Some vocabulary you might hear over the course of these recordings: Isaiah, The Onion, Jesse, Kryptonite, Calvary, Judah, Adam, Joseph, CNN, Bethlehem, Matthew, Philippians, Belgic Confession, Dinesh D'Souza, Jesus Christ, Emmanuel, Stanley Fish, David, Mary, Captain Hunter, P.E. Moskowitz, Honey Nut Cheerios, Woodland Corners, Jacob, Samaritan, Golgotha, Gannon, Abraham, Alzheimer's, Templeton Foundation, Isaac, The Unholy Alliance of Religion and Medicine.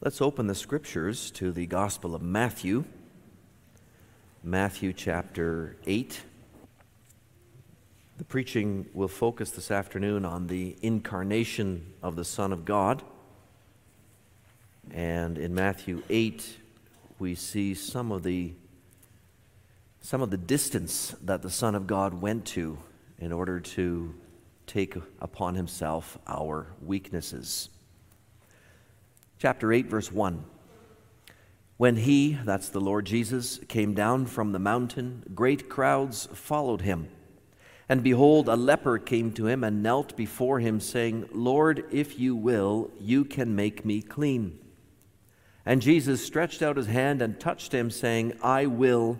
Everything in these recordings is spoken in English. Let's open the Scriptures to the Gospel of Matthew, Matthew chapter 8. The preaching will focus this afternoon on the incarnation of the Son of God. And in Matthew 8, we see some of the distance that the Son of God went to in order to take upon himself our weaknesses. Chapter 8, verse 1. When he, that's the Lord Jesus, came down from the mountain, great crowds followed him. And behold, a leper came to him and knelt before him, saying, Lord, if you will, you can make me clean. And Jesus stretched out his hand and touched him, saying, I will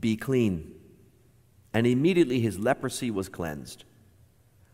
be clean. And immediately his leprosy was cleansed.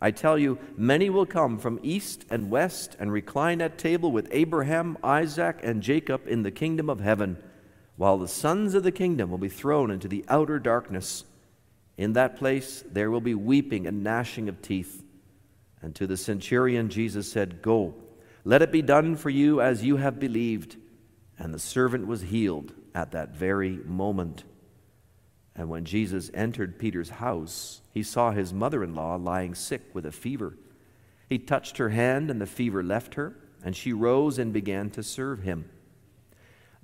I tell you, many will come from east and west and recline at table with Abraham, Isaac, and Jacob in the kingdom of heaven, while the sons of the kingdom will be thrown into the outer darkness. In that place there will be weeping and gnashing of teeth. And to the centurion Jesus said, Go, let it be done for you as you have believed. And the servant was healed at that very moment. And when Jesus entered Peter's house, he saw his mother-in-law lying sick with a fever. He touched her hand, and the fever left her, and she rose and began to serve him.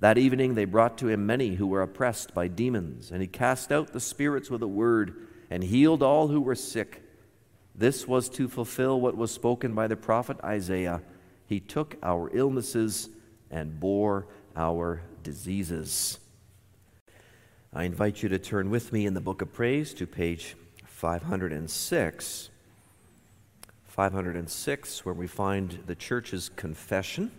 That evening they brought to him many who were oppressed by demons, and he cast out the spirits with a word and healed all who were sick. This was to fulfill what was spoken by the prophet Isaiah. He took our illnesses and bore our diseases. I invite you to turn with me in the Book of Praise to page 506. 506, where we find the Church's confession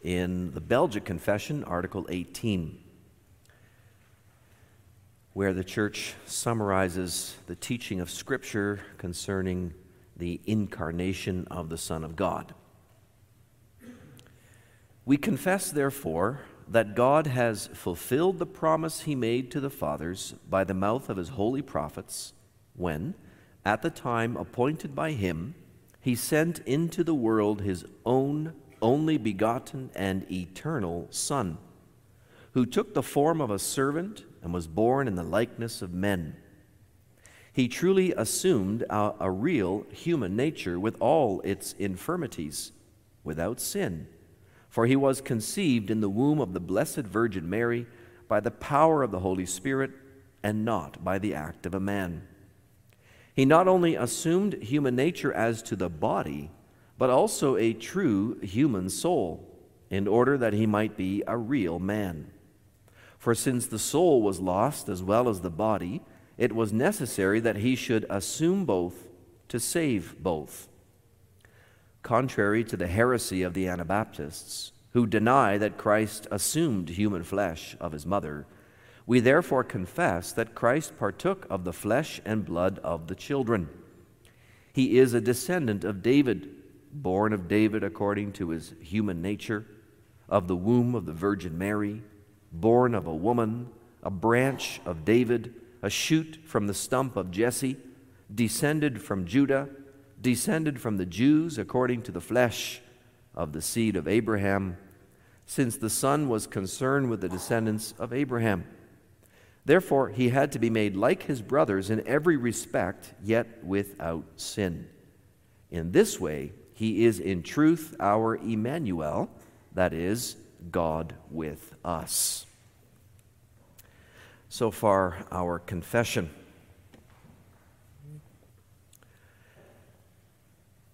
in the Belgic Confession, Article 18, where the Church summarizes the teaching of Scripture concerning the incarnation of the Son of God. We confess, therefore, that God has fulfilled the promise he made to the fathers by the mouth of his holy prophets when, at the time appointed by him, he sent into the world his own only begotten and eternal Son, who took the form of a servant and was born in the likeness of men. He truly assumed a real human nature with all its infirmities, without sin. For he was conceived in the womb of the Blessed Virgin Mary by the power of the Holy Spirit and not by the act of a man. He not only assumed human nature as to the body, but also a true human soul, in order that he might be a real man. For since the soul was lost as well as the body, it was necessary that he should assume both to save both. Contrary to the heresy of the Anabaptists, who deny that Christ assumed human flesh of his mother, we therefore confess that Christ partook of the flesh and blood of the children. He is a descendant of David, born of David according to his human nature, of the womb of the Virgin Mary, born of a woman, a branch of David, a shoot from the stump of Jesse, descended from Judah, descended from the Jews according to the flesh, of the seed of Abraham, since the Son was concerned with the descendants of Abraham. Therefore, he had to be made like his brothers in every respect, yet without sin. In this way, he is in truth our Emmanuel, that is, God with us. So far, our confession.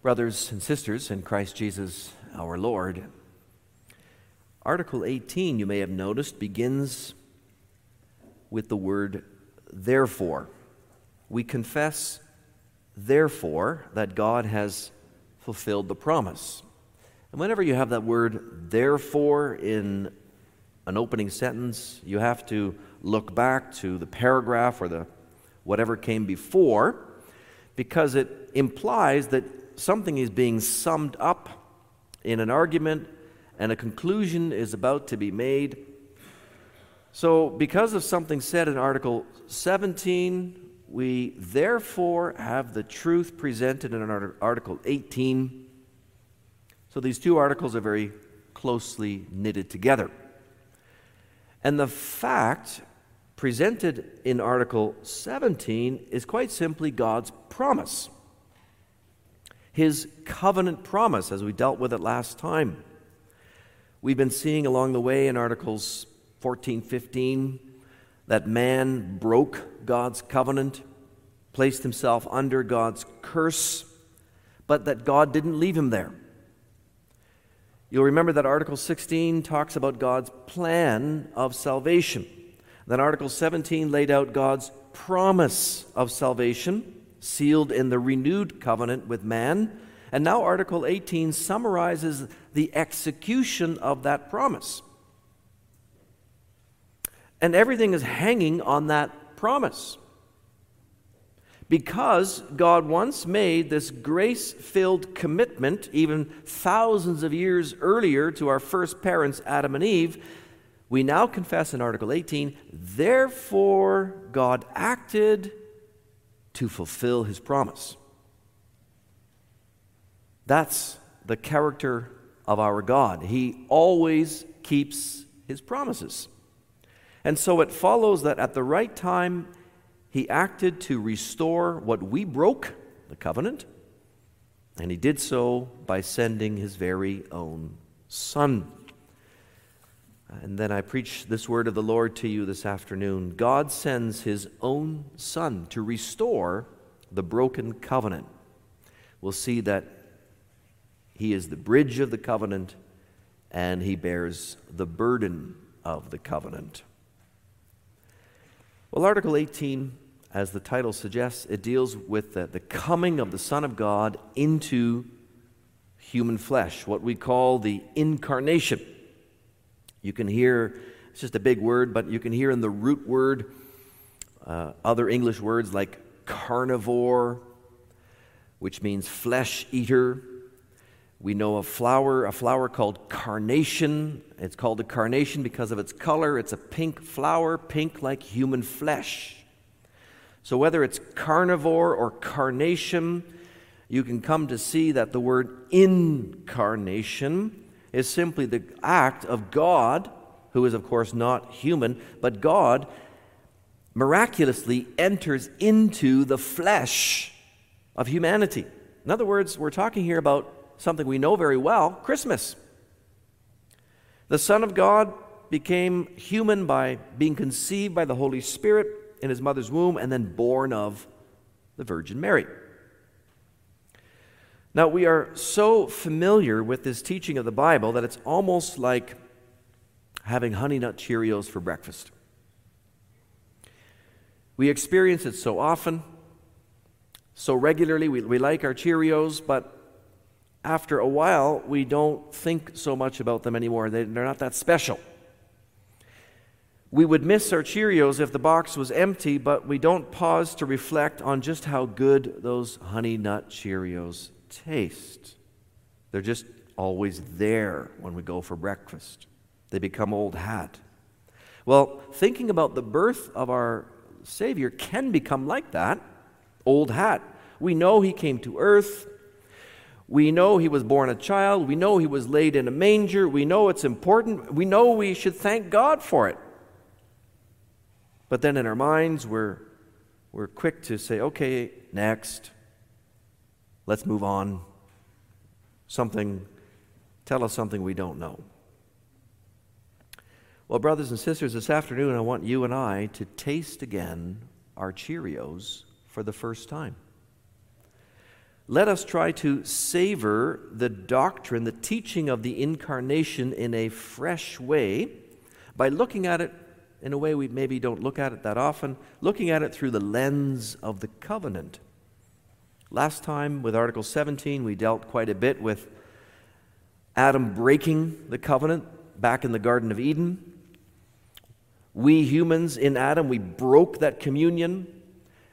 Brothers and sisters in Christ Jesus our Lord, Article 18, you may have noticed, begins with the word therefore. We confess, therefore, that God has fulfilled the promise. And whenever you have that word therefore in an opening sentence, you have to look back to the paragraph or the whatever came before, because it implies that something is being summed up in an argument and a conclusion is about to be made. So because of something said in Article 17, we therefore have the truth presented in Article 18. So these two articles are very closely knitted together. And the fact presented in Article 17 is quite simply God's promise, His covenant promise, as we dealt with it last time. We've been seeing along the way in Articles 14, 15, that man broke God's covenant, placed himself under God's curse, but that God didn't leave him there. You'll remember that Article 16 talks about God's plan of salvation. Then Article 17 laid out God's promise of salvation, sealed in the renewed covenant with man. And now Article 18 summarizes the execution of that promise. And everything is hanging on that promise, because God once made this grace-filled commitment, even thousands of years earlier, to our first parents, Adam and Eve. We now confess in Article 18, therefore God acted to fulfill His promise. That's the character of our God. He always keeps His promises. And so it follows that at the right time, He acted to restore what we broke, the covenant, and He did so by sending His very own Son. And then I preach this word of the Lord to you this afternoon. God sends His own Son to restore the broken covenant. We'll see that He is the bridge of the covenant and He bears the burden of the covenant. Well, Article 18, as the title suggests, it deals with the coming of the Son of God into human flesh, what we call the incarnation. You can hear, it's just a big word, but you can hear in the root word other English words like carnivore, which means flesh eater. We know a flower called carnation. It's called a carnation because of its color. It's a pink flower, pink like human flesh. So whether it's carnivore or carnation, you can come to see that the word incarnation is simply the act of God, who is of course not human, but God miraculously enters into the flesh of humanity. In other words, we're talking here about something we know very well, Christmas. The Son of God became human by being conceived by the Holy Spirit in His mother's womb and then born of the Virgin Mary. Now, we are so familiar with this teaching of the Bible that it's almost like having Honey Nut Cheerios for breakfast. We experience it so often, so regularly. We like our Cheerios, but after a while, we don't think so much about them anymore. They're not that special. We would miss our Cheerios if the box was empty, but we don't pause to reflect on just how good those Honey Nut Cheerios taste. They're just always there when we go for breakfast. They become old hat. Well, thinking about the birth of our Savior can become like that, old hat. We know He came to earth. We know He was born a child. We know He was laid in a manger. We know it's important. We know we should thank God for it. But then in our minds, we're quick to say, okay, next. Let's move on. Tell us something we don't know. Well, brothers and sisters, this afternoon I want you and I to taste again our Cheerios for the first time. let us try to savor the doctrine, the teaching of the incarnation in a fresh way by looking at it in a way we maybe don't look at it that often, looking at it through the lens of the covenant. Last time with Article 17, we dealt quite a bit with Adam breaking the covenant back in the Garden of Eden. We humans in Adam, we broke that communion.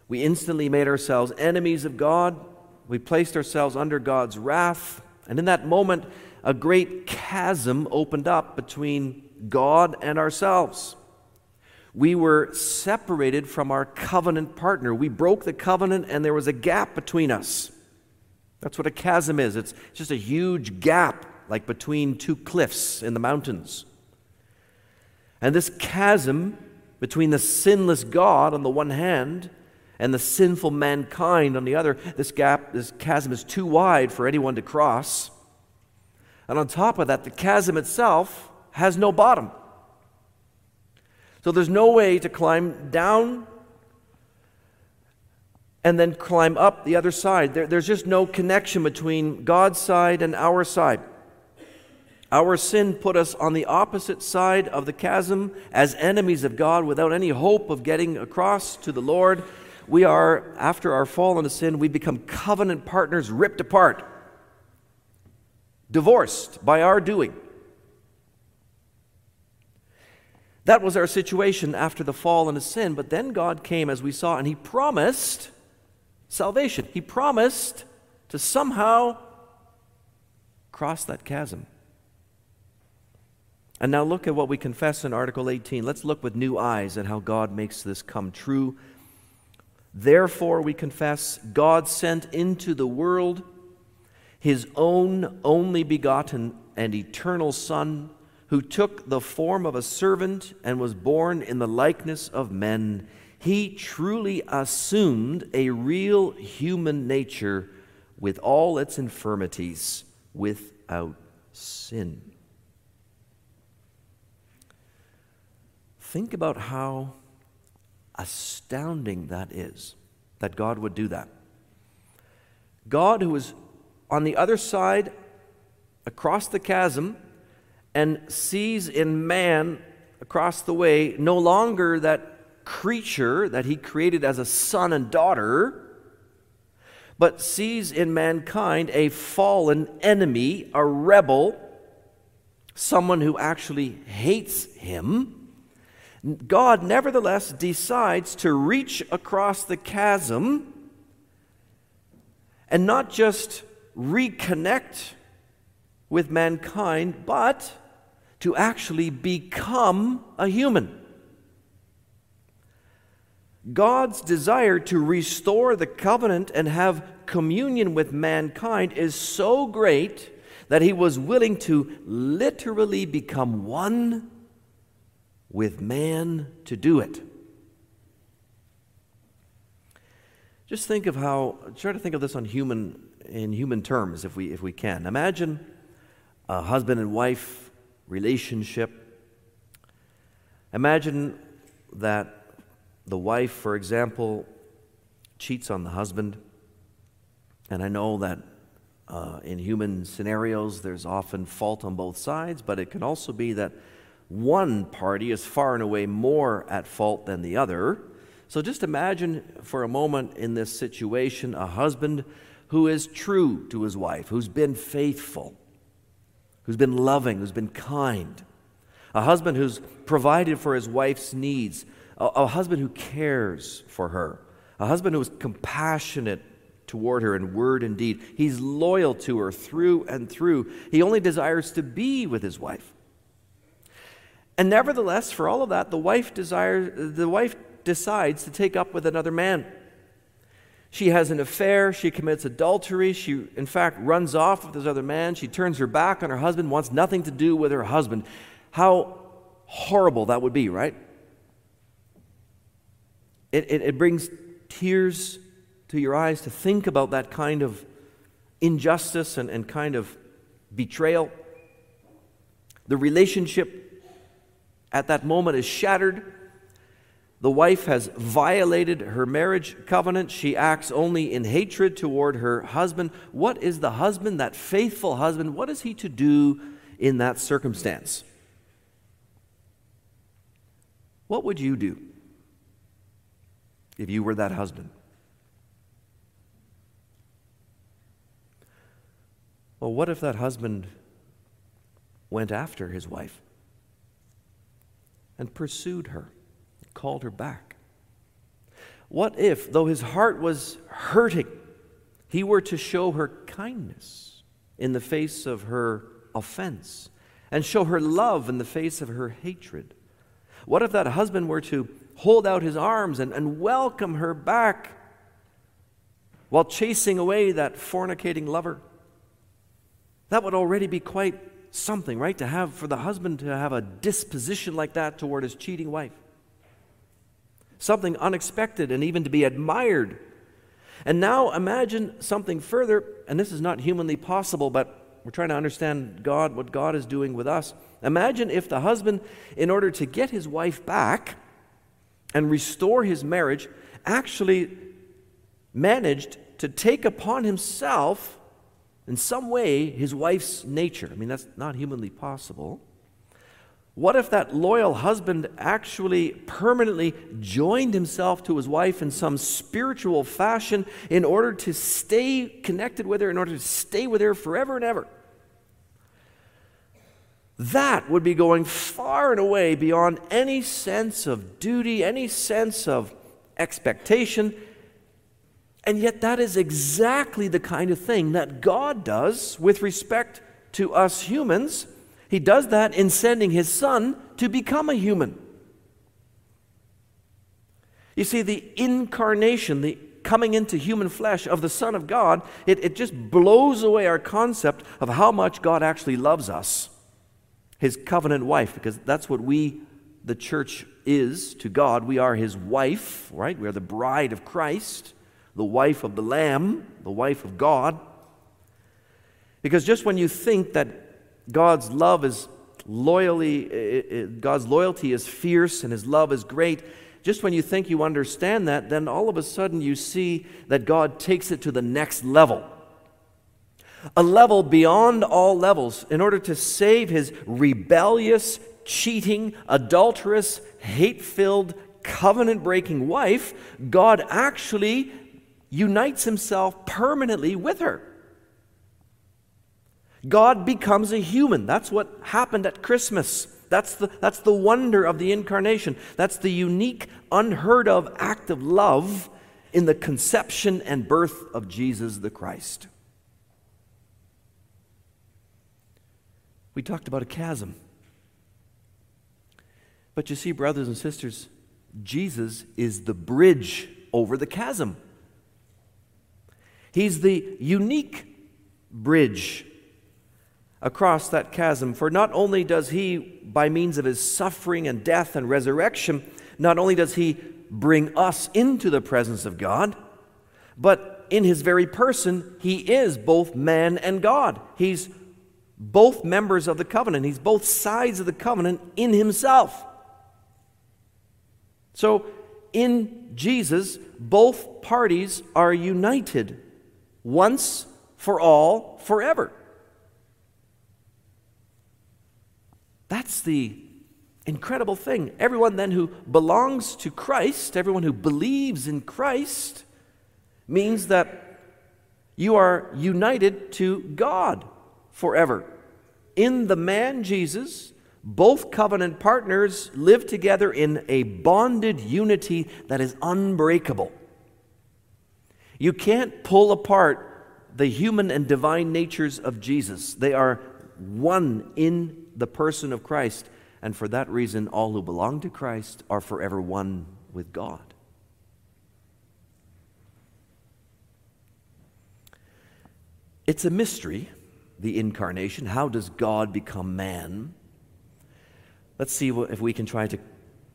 We instantly made ourselves enemies of God. We placed ourselves under God's wrath. And in that moment, a great chasm opened up between God and ourselves. We were separated from our covenant partner. We broke the covenant and there was a gap between us. That's what a chasm is. It's just a huge gap, like between two cliffs in the mountains. And this chasm between the sinless God on the one hand and the sinful mankind on the other, this chasm is too wide for anyone to cross. And on top of that, the chasm itself has no bottom. So there's no way to climb down and then climb up the other side. There's just no connection between God's side and our side. Our sin put us on the opposite side of the chasm as enemies of God without any hope of getting across to the Lord. We are, after our fall into sin, we become covenant partners ripped apart, divorced by our doing. That was our situation after the fall into sin, but then God came, as we saw, and He promised salvation. He promised to somehow cross that chasm. And now look at what we confess in Article 18. Let's look with new eyes at how God makes this come true. Therefore, we confess, God sent into the world His own only begotten and eternal Son, who took the form of a servant and was born in the likeness of men. He truly assumed a real human nature with all its infirmities, without sin. Think about how astounding that is, that God would do that. God, who is on the other side, across the chasm, and sees in man across the way no longer that creature that He created as a son and daughter, but sees in mankind a fallen enemy, a rebel, someone who actually hates Him. God nevertheless decides to reach across the chasm and not just reconnect with mankind, but to actually become a human. God's desire to restore the covenant and have communion with mankind is so great that He was willing to literally become one with man to do it. Just think of how, try to think of this in human terms if we can. Imagine a husband and wife relationship. Imagine that the wife, for example, cheats on the husband. And I know that in human scenarios there's often fault on both sides, but it can also be that one party is far and away more at fault than the other. So just imagine for a moment in this situation a husband who is true to his wife, who's been faithful, who's been loving, who's been kind, a husband who's provided for his wife's needs, a husband who cares for her, a husband who is compassionate toward her in word and deed. He's loyal to her through and through. He only desires to be with his wife. And nevertheless, for all of that, the wife decides to take up with another man. She has an affair. She commits adultery. She, in fact, runs off with this other man. She turns her back on her husband, wants nothing to do with her husband. How horrible that would be, right? It brings tears to your eyes to think about that kind of injustice and kind of betrayal. The relationship at that moment is shattered, The wife has violated her marriage covenant. She acts only in hatred toward her husband. What is the husband, that faithful husband, what is he to do in that circumstance? What would you do if you were that husband? Well, what if that husband went after his wife and pursued her, called her back? What if, though his heart was hurting, he were to show her kindness in the face of her offense and show her love in the face of her hatred? What if that husband were to hold out his arms and welcome her back while chasing away that fornicating lover? That would already be quite something, right? To have, for the husband to have a disposition like that toward his cheating wife. Something unexpected and even to be admired. And now imagine something further, and this is not humanly possible, but we're trying to understand God, what God is doing with us. Imagine if the husband, in order to get his wife back and restore his marriage, actually managed to take upon himself in some way his wife's nature. I mean, that's not humanly possible. What if that loyal husband actually permanently joined himself to his wife in some spiritual fashion in order to stay connected with her, in order to stay with her forever and ever? That would be going far and away beyond any sense of duty, any sense of expectation. And yet that is exactly the kind of thing that God does with respect to us humans. He does that in sending his son to become a human. You see, the incarnation, the coming into human flesh of the Son of God, it just blows away our concept of how much God actually loves us, his covenant wife, because that's what we, the church, is to God. We are his wife, right? We are the bride of Christ, the wife of the Lamb, the wife of God. Because just when you think that God's love is loyally, God's loyalty is fierce and his love is great, just when you think you understand that, then all of a sudden you see that God takes it to the next level. A level beyond all levels, in order to save his rebellious, cheating, adulterous, hate-filled, covenant-breaking wife, God actually unites himself permanently with her. God becomes a human. That's what happened at Christmas. That's the wonder of the incarnation. That's the unique, unheard-of act of love in the conception and birth of Jesus the Christ. We talked about a chasm. But you see, brothers and sisters, Jesus is the bridge over the chasm. He's the unique bridge across that chasm. For not only does he, by means of his suffering and death and resurrection, not only does he bring us into the presence of God, but in his very person, he is both man and God. He's both members of the covenant. He's both sides of the covenant in himself. So, in Jesus, both parties are united once for all, forever. That's the incredible thing. Everyone then who belongs to Christ, everyone who believes in Christ, means that you are united to God forever. In the man Jesus, both covenant partners live together in a bonded unity that is unbreakable. You can't pull apart the human and divine natures of Jesus. They are one in the person of Christ. And for that reason, all who belong to Christ are forever one with God. It's a mystery, the incarnation. How does God become man? Let's see if we can try to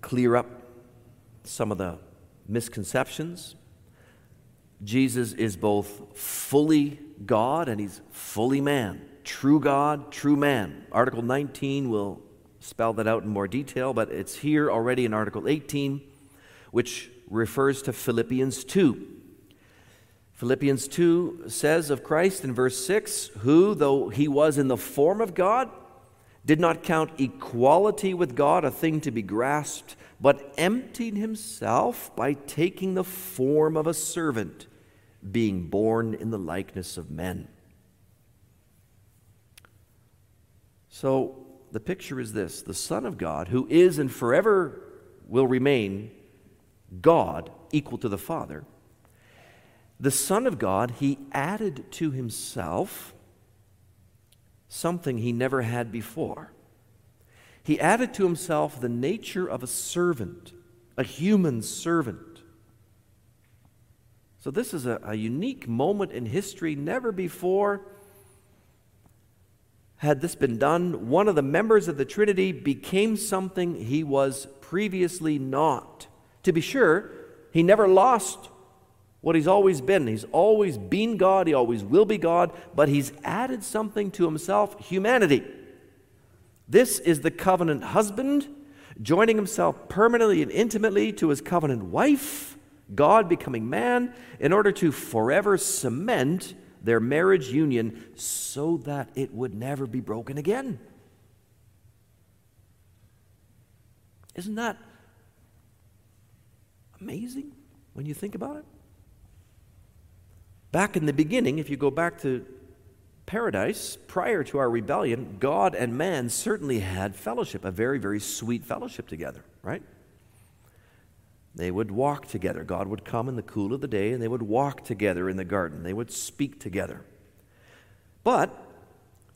clear up some of the misconceptions. Jesus is both fully God and he's fully man. True God, true man. Article 19 will spell that out in more detail, but it's here already in Article 18. which refers to Philippians 2. Philippians 2 says of Christ in verse 6, who, though he was in the form of God, did not count equality with God a thing to be grasped, but emptied himself by taking the form of a servant, being born in the likeness of men. So the picture is this: the Son of God, who is and forever will remain God, equal to the Father, the Son of God, he added to himself something he never had before. He added to himself the nature of a servant, a human servant. So this is a unique moment in history. Never before had this been done. One of the members of the Trinity became something he was previously not. To be sure, he never lost what he's always been. He's always been God. He always will be God. But he's added something to himself, humanity. This is the covenant husband joining himself permanently and intimately to his covenant wife, God becoming man, in order to forever cement their marriage union so that it would never be broken again. Isn't that amazing when you think about it? Back in the beginning, if you go back to paradise, prior to our rebellion, God and man certainly had fellowship, a very, very sweet fellowship together, right? They would walk together. God would come in the cool of the day, and they would walk together in the garden. They would speak together. But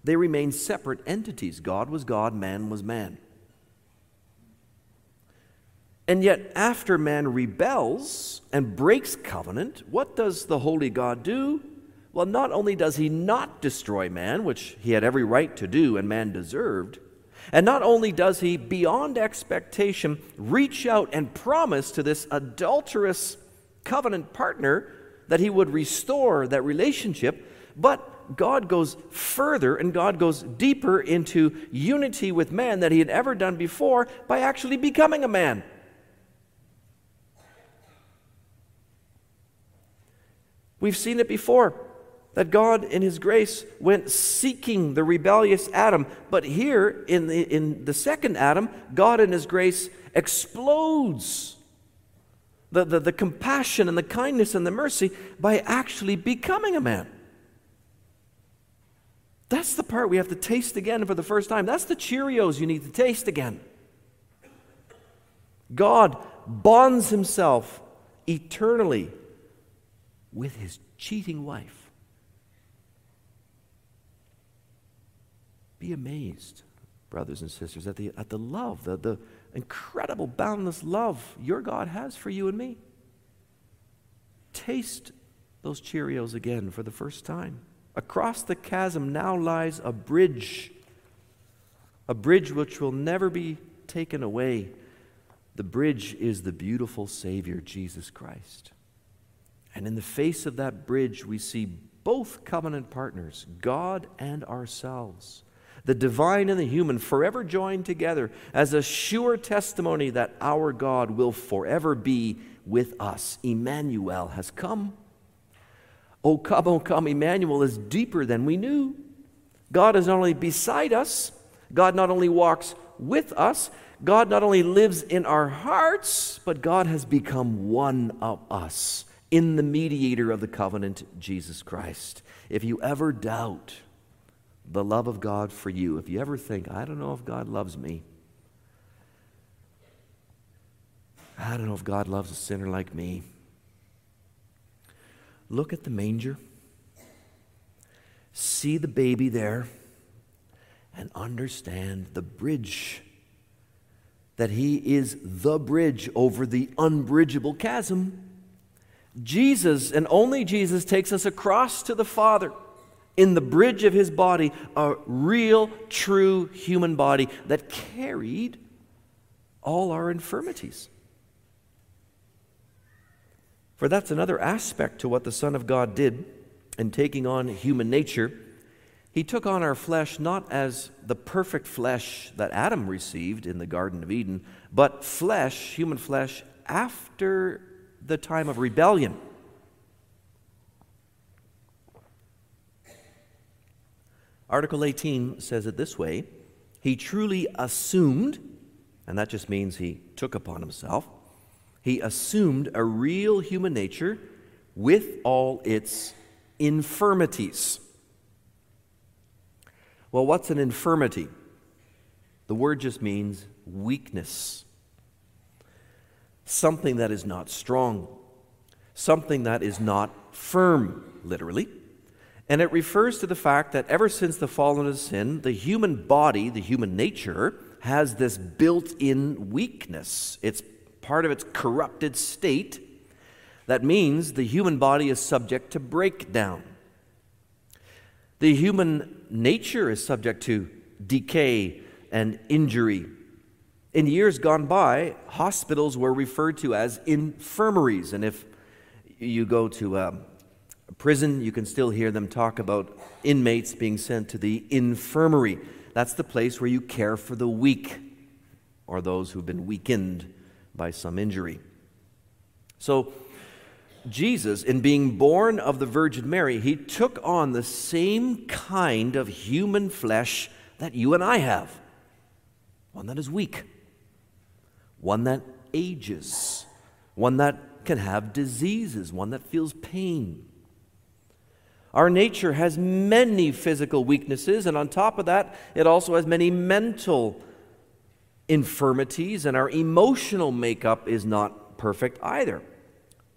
they remained separate entities. God was God, man was man. And yet, after man rebels and breaks covenant, what does the holy God do? Well, not only does he not destroy man, which he had every right to do and man deserved, and not only does he, beyond expectation, reach out and promise to this adulterous covenant partner that he would restore that relationship, but God goes further and God goes deeper into unity with man than he had ever done before by actually becoming a man. We've seen it before, that God in his grace went seeking the rebellious Adam. But here in the second Adam, God in his grace explodes the compassion and the kindness and the mercy by actually becoming a man. That's the part we have to taste again for the first time. That's the Cheerios you need to taste again. God bonds himself eternally with his cheating wife. Be amazed, brothers and sisters, at the love, the incredible, boundless love your God has for you and me. Taste those Cheerios again for the first time. Across the chasm now lies a bridge which will never be taken away. The bridge is the beautiful Savior, Jesus Christ. And in the face of that bridge, we see both covenant partners, God and ourselves, the divine and the human, forever joined together as a sure testimony that our God will forever be with us. Emmanuel has come. O come, O come. Emmanuel is deeper than we knew. God is not only beside us, God not only walks with us, God not only lives in our hearts, but God has become one of us in the mediator of the covenant, Jesus Christ. If you ever doubt the love of God for you, if you ever think, I don't know if God loves me, I don't know if God loves a sinner like me, look at the manger, see the baby there, and understand the bridge, that he is the bridge over the unbridgeable chasm. Jesus, and only Jesus, takes us across to the Father in the bridge of his body, a real, true human body that carried all our infirmities. For that's another aspect to what the Son of God did in taking on human nature. He took on our flesh not as the perfect flesh that Adam received in the Garden of Eden, but flesh, human flesh, after the time of rebellion. Article 18 says it this way: he truly assumed, and that just means he took upon himself, he assumed a real human nature with all its infirmities. Well, what's an infirmity? The word just means weakness. Something that is not strong. Something that is not firm, literally. And it refers to the fact that ever since the fall into sin, the human body, the human nature, has this built-in weakness. It's part of its corrupted state. That means the human body is subject to breakdown. The human nature is subject to decay and injury. In years gone by, hospitals were referred to as infirmaries. And if you go to prison, you can still hear them talk about inmates being sent to the infirmary. That's the place where you care for the weak or those who've been weakened by some injury. So Jesus, in being born of the Virgin Mary, he took on the same kind of human flesh that you and I have. One that is weak. One that ages. One that can have diseases. One that feels pain. Our nature has many physical weaknesses, and on top of that, it also has many mental infirmities, and our emotional makeup is not perfect either.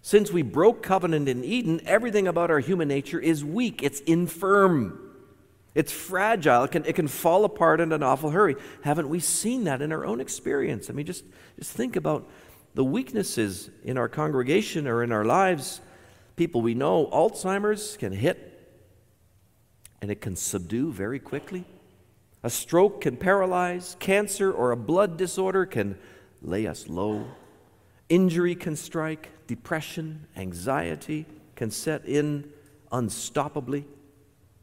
Since we broke covenant in Eden, everything about our human nature is weak. It's infirm. It's fragile. It can fall apart in an awful hurry. Haven't we seen that in our own experience? I mean, just think about the weaknesses in our congregation or in our lives. People we know, Alzheimer's can hit, and it can subdue very quickly. A stroke can paralyze. Cancer or a blood disorder can lay us low. Injury can strike. Depression, anxiety can set in unstoppably.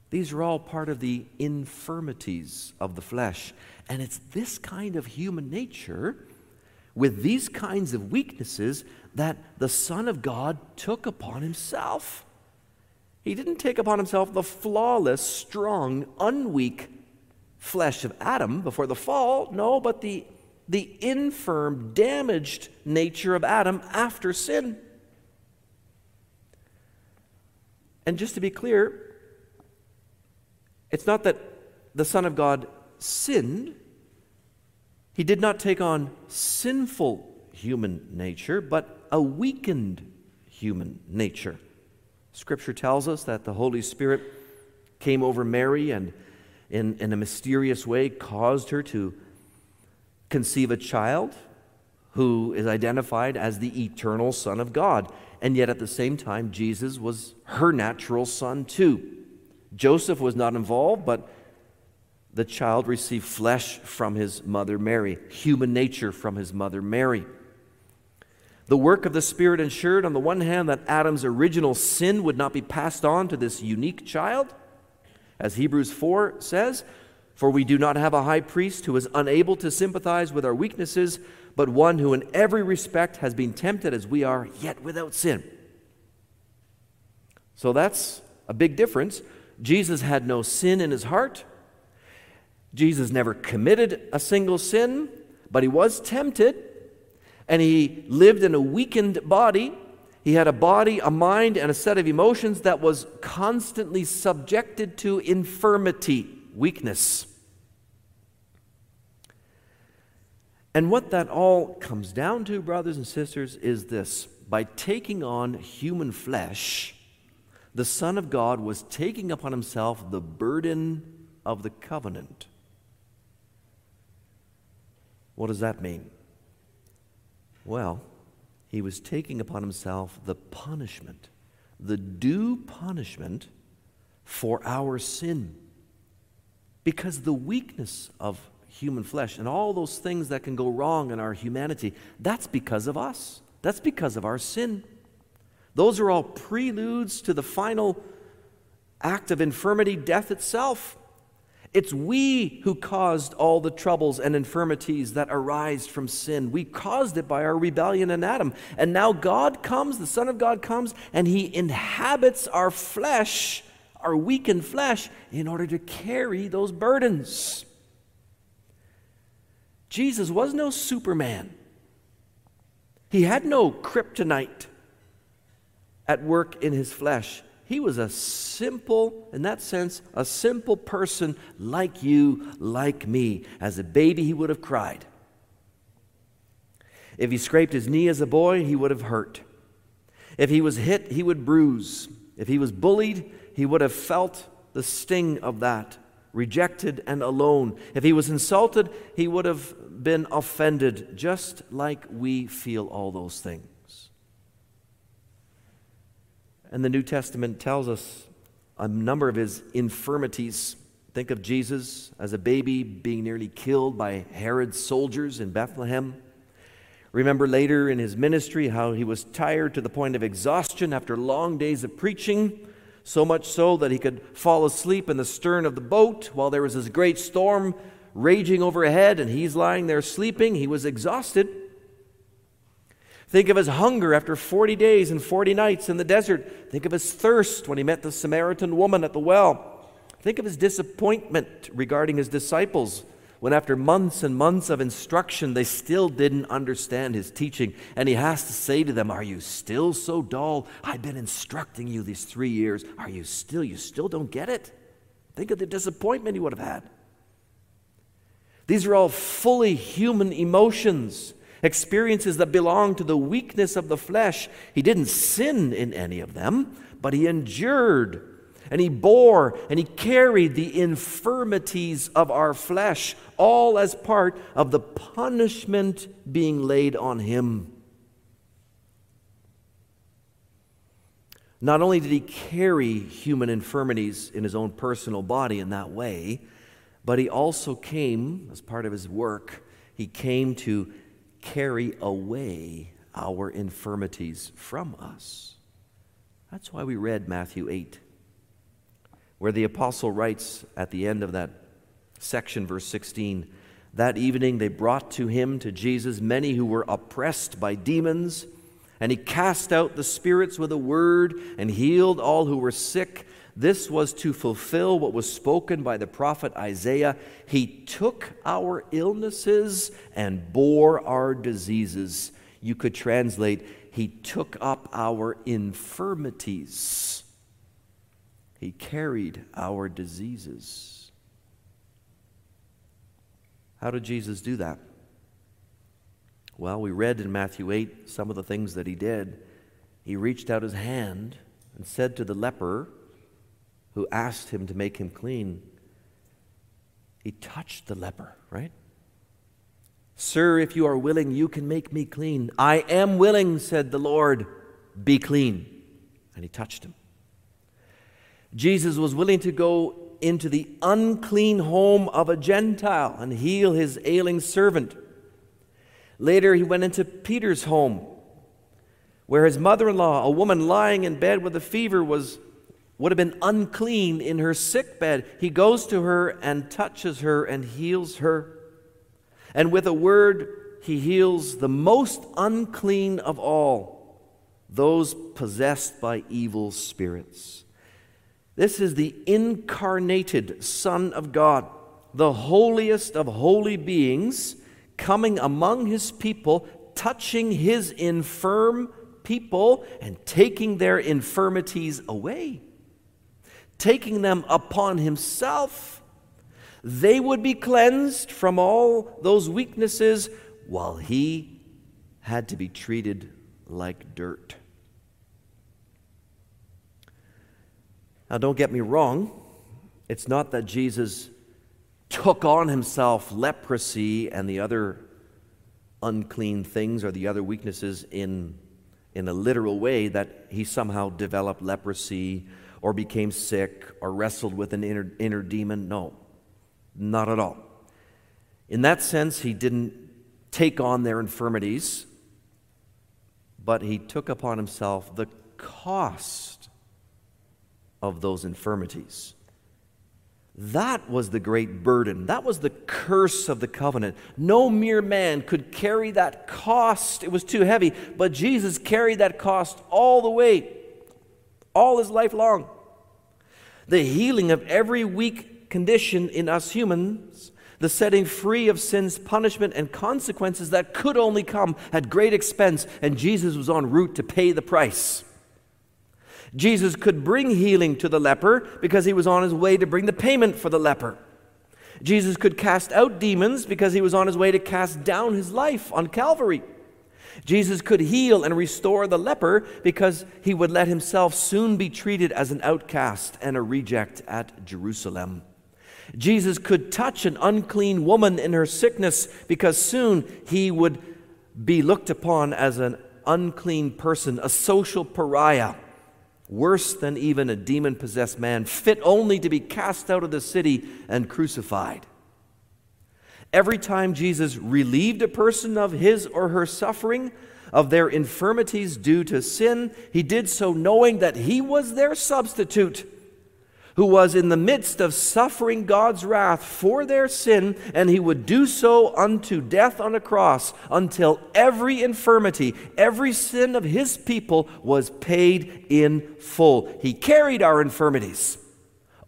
These are all part of the infirmities of the flesh. And it's this kind of human nature with these kinds of weaknesses that the Son of God took upon himself. He didn't take upon himself the flawless, strong, unweak flesh of Adam before the fall. No, but the infirm, damaged nature of Adam after sin. And just to be clear, it's not that the Son of God sinned. He did not take on sinful human nature, but a weakened human nature. Scripture tells us that the Holy Spirit came over Mary and in a mysterious way caused her to conceive a child who is identified as the eternal Son of God. And yet at the same time, Jesus was her natural son too. Joseph was not involved, but the child received flesh from his mother Mary, human nature from his mother Mary. The work of the Spirit ensured, on the one hand, that Adam's original sin would not be passed on to this unique child. As Hebrews 4 says, "For we do not have a high priest who is unable to sympathize with our weaknesses, but one who in every respect has been tempted as we are, yet without sin." So that's a big difference. Jesus had no sin in his heart. Jesus never committed a single sin, but he was tempted. And he lived in a weakened body. He had a body, a mind, and a set of emotions that was constantly subjected to infirmity, weakness. And what that all comes down to, brothers and sisters, is this. By taking on human flesh, the Son of God was taking upon himself the burden of the covenant. What does that mean? Well, he was taking upon himself the punishment, the due punishment for our sin. Because the weakness of human flesh and all those things that can go wrong in our humanity, that's because of us. That's because of our sin. Those are all preludes to the final act of infirmity, death itself. It's we who caused all the troubles and infirmities that arise from sin. We caused it by our rebellion in Adam. And now God comes, the Son of God comes, and he inhabits our flesh, our weakened flesh, in order to carry those burdens. Jesus was no Superman. He had no kryptonite at work in his flesh. He was a simple, in that sense, a simple person like you, like me. As a baby, he would have cried. If he scraped his knee as a boy, he would have hurt. If he was hit, he would bruise. If he was bullied, he would have felt the sting of that, rejected and alone. If he was insulted, he would have been offended, just like we feel all those things. And the New Testament tells us a number of his infirmities. Think of Jesus as a baby being nearly killed by Herod's soldiers in Bethlehem. Remember later in his ministry how he was tired to the point of exhaustion after long days of preaching, so much so that he could fall asleep in the stern of the boat while there was this great storm raging overhead and he's lying there sleeping. He was exhausted. Think of his hunger after 40 days and 40 nights in the desert. Think of his thirst when he met the Samaritan woman at the well. Think of his disappointment regarding his disciples when after months and months of instruction, they still didn't understand his teaching. And he has to say to them, "Are you still so dull? I've been instructing you these 3 years. Are you still don't get it?" Think of the disappointment he would have had. These are all fully human emotions. Experiences that belong to the weakness of the flesh. He didn't sin in any of them, but he endured and he bore and he carried the infirmities of our flesh, all as part of the punishment being laid on him. Not only did he carry human infirmities in his own personal body in that way, but he also came, as part of his work, he came to carry away our infirmities from us. That's why we read Matthew 8, where the apostle writes at the end of that section, verse 16, "That evening they brought to him, to Jesus, many who were oppressed by demons, and he cast out the spirits with a word and healed all who were sick. This was to fulfill what was spoken by the prophet Isaiah. He took our illnesses and bore our diseases." You could translate, he took up our infirmities. He carried our diseases. How did Jesus do that? Well, we read in Matthew 8 some of the things that he did. He reached out his hand and said to the leper, who asked him to make him clean. He touched the leper, right? "Sir, if you are willing, you can make me clean." "I am willing," said the Lord, "be clean." And he touched him. Jesus was willing to go into the unclean home of a Gentile and heal his ailing servant. Later, he went into Peter's home, where his mother-in-law, a woman lying in bed with a fever, would have been unclean in her sickbed. He goes to her and touches her and heals her. And with a word, he heals the most unclean of all, those possessed by evil spirits. This is the incarnated Son of God, the holiest of holy beings, coming among his people, touching his infirm people and taking their infirmities away. Taking them upon himself, they would be cleansed from all those weaknesses, while he had to be treated like dirt. Now, don't get me wrong. It's not that Jesus took on himself leprosy and the other unclean things or the other weaknesses in a literal way, that he somehow developed leprosy or became sick, or wrestled with an inner demon. No, not at all. In that sense, he didn't take on their infirmities, but he took upon himself the cost of those infirmities. That was the great burden. That was the curse of the covenant. No mere man could carry that cost. It was too heavy, but Jesus carried that cost all the way, all his life long. The healing of every weak condition in us humans, the setting free of sin's punishment and consequences that could only come at great expense, and Jesus was en route to pay the price. Jesus could bring healing to the leper because he was on his way to bring the payment for the leper. Jesus could cast out demons because he was on his way to cast down his life on Calvary. Jesus could heal and restore the leper because he would let himself soon be treated as an outcast and a reject at Jerusalem. Jesus could touch an unclean woman in her sickness because soon he would be looked upon as an unclean person, a social pariah, worse than even a demon-possessed man, fit only to be cast out of the city and crucified. Every time Jesus relieved a person of his or her suffering, of their infirmities due to sin, he did so knowing that he was their substitute, who was in the midst of suffering God's wrath for their sin, and he would do so unto death on a cross until every infirmity, every sin of his people was paid in full. He carried our infirmities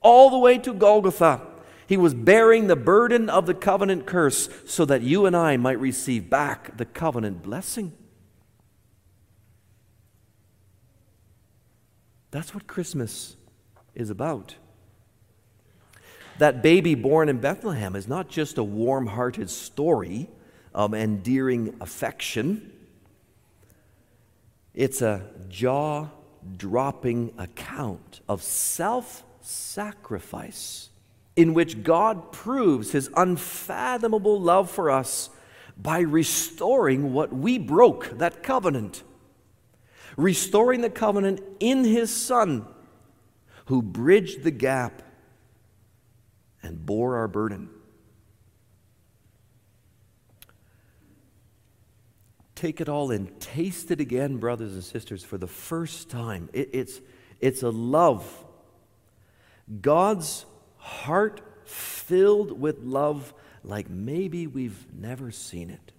all the way to Golgotha. He was bearing the burden of the covenant curse so that you and I might receive back the covenant blessing. That's what Christmas is about. That baby born in Bethlehem is not just a warm-hearted story of endearing affection. It's a jaw-dropping account of self-sacrifice in which God proves his unfathomable love for us by restoring what we broke, that covenant. Restoring the covenant in his Son, who bridged the gap and bore our burden. Take it all in. Taste it again, brothers and sisters, for the first time. It's a love. God's heart filled with love like maybe we've never seen it.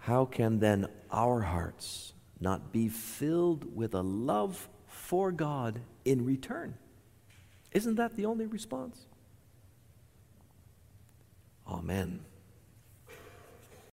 How can then our hearts not be filled with a love for God in return? Isn't that the only response? Amen.